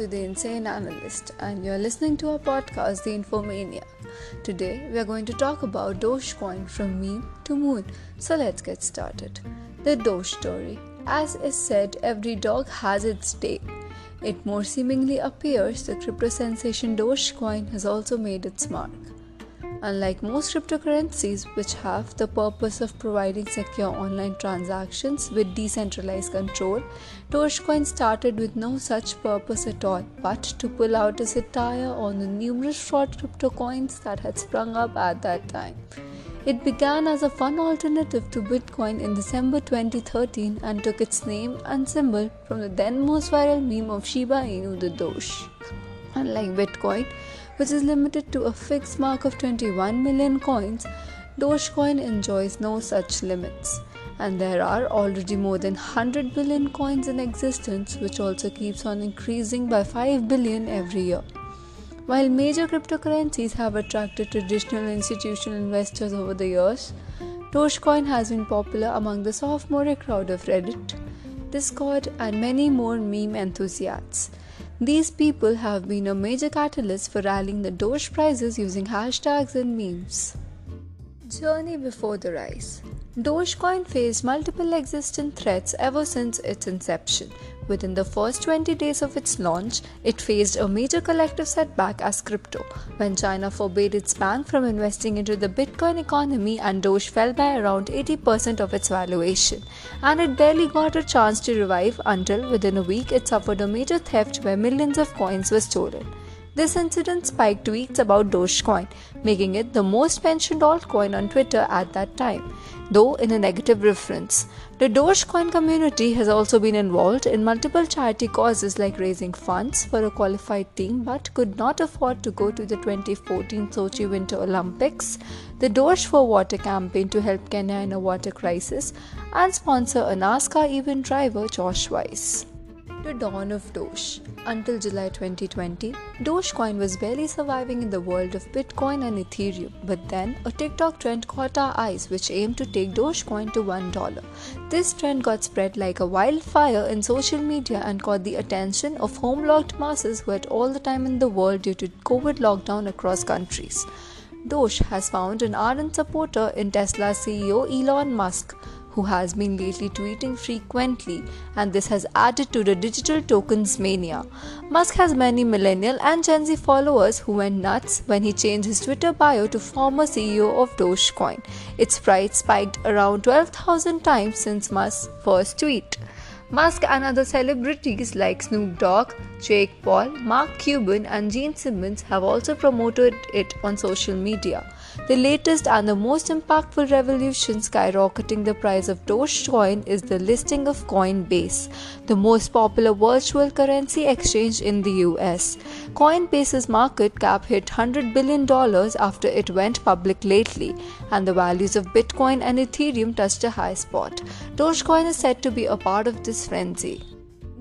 to The Insane Analyst, and you're listening to our podcast, The Infomania. Today, we're going to talk about Dogecoin from meme to moon. So let's get started. The Doge story. As is said, every dog has its day. It more seemingly appears the crypto sensation Dogecoin has also made its mark. Unlike most cryptocurrencies, which have the purpose of providing secure online transactions with decentralized control, Dogecoin started with no such purpose at all, but to pull out a satire on the numerous fraud crypto coins that had sprung up at that time. It began as a fun alternative to Bitcoin in December 2013 and took its name and symbol from the then most viral meme of Shiba Inu, the Doge. Unlike Bitcoin, which is limited to a fixed mark of 21 million coins, Dogecoin enjoys no such limits. And there are already more than 100 billion coins in existence, which also keeps on increasing by 5 billion every year. While major cryptocurrencies have attracted traditional institutional investors over the years, Dogecoin has been popular among the sophomore crowd of Reddit, Discord, and many more meme enthusiasts. These people have been a major catalyst for rallying the Doge prices using hashtags and memes. Journey before the rise. Dogecoin faced multiple existent threats ever since its inception. Within the first 20 days of its launch, it faced a major collective setback as crypto, when China forbade its bank from investing into the Bitcoin economy and Doge fell by around 80% of its valuation. And it barely got a chance to revive until, within a week, it suffered a major theft where millions of coins were stolen. This incident spiked tweets about Dogecoin, making it the most mentioned altcoin on Twitter at that time, though in a negative reference. The Dogecoin community has also been involved in multiple charity causes like raising funds for a qualified team but could not afford to go to the 2014 Sochi Winter Olympics, the Doge for Water campaign to help Kenya in a water crisis, and sponsor a NASCAR event driver, Josh Wise. The dawn of Doge. Until July 2020, Dogecoin was barely surviving in the world of Bitcoin and Ethereum. But then, a TikTok trend caught our eyes which aimed to take Dogecoin to $1. This trend got spread like a wildfire in social media and caught the attention of home-locked masses who had all the time in the world due to COVID lockdown across countries. Doge has found an ardent supporter in Tesla CEO Elon Musk, who has been lately tweeting frequently, and this has added to the digital tokens mania. Musk has many millennial and Gen Z followers who went nuts when he changed his Twitter bio to former CEO of Dogecoin. Its price spiked around 12,000 times since Musk's first tweet. Musk and other celebrities like Snoop Dogg, Jake Paul, Mark Cuban, and Gene Simmons have also promoted it on social media. The latest and the most impactful revolution skyrocketing the price of Dogecoin is the listing of Coinbase, the most popular virtual currency exchange in the US. Coinbase's market cap hit $100 billion after it went public lately, and the values of Bitcoin and Ethereum touched a high spot. Dogecoin is said to be a part of this frenzy.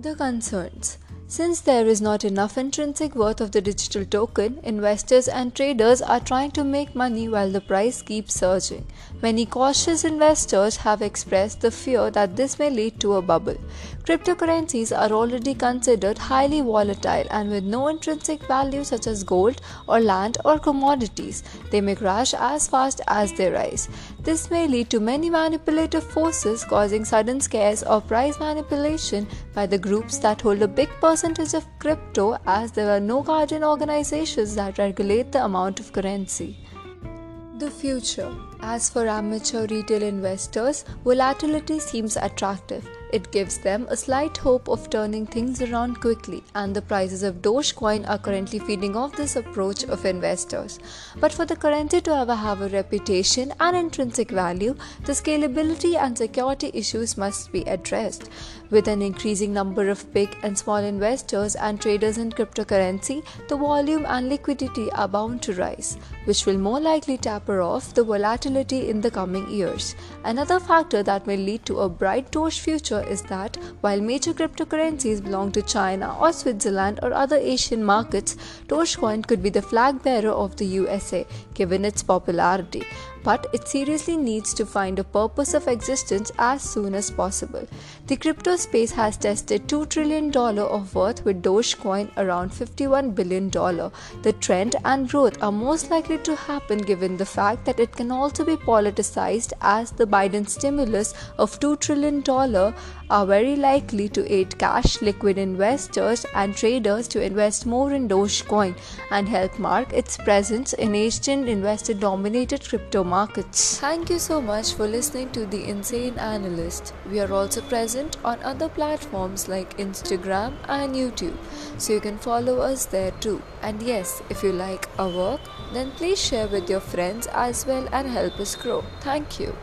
The concerns. Since there is not enough intrinsic worth of the digital token, investors and traders are trying to make money while the price keeps surging. Many cautious investors have expressed the fear that this may lead to a bubble. Cryptocurrencies are already considered highly volatile and with no intrinsic value such as gold or land or commodities, they may crash as fast as they rise. This may lead to many manipulative forces causing sudden scares or price manipulation by the groups that hold a big percentage of crypto, as there are no guardian organizations that regulate the amount of currency. The future. As for amateur retail investors, volatility seems attractive. It gives them a slight hope of turning things around quickly, and the prices of Dogecoin are currently feeding off this approach of investors. But for the currency to ever have a reputation and intrinsic value, the scalability and security issues must be addressed. With an increasing number of big and small investors and traders in cryptocurrency, the volume and liquidity are bound to rise, which will more likely taper off the volatility in the coming years. Another factor that may lead to a bright Doge future is that while major cryptocurrencies belong to China or Switzerland or other Asian markets, Dogecoin could be the flag bearer of the USA given its popularity. but it seriously needs to find a purpose of existence as soon as possible. The crypto space has tested $2 trillion of worth, with Dogecoin around $51 billion. The trend and growth are most likely to happen given the fact that it can also be politicized, as the Biden stimulus of $2 trillion are very likely to aid cash, liquid investors and traders to invest more in Dogecoin and help mark its presence in Asian investor-dominated crypto markets. Thank you so much for listening to The Insane Analyst. We are also present on other platforms like Instagram and YouTube, so you can follow us there too. And yes, if you like our work, then please share with your friends as well and help us grow. Thank you.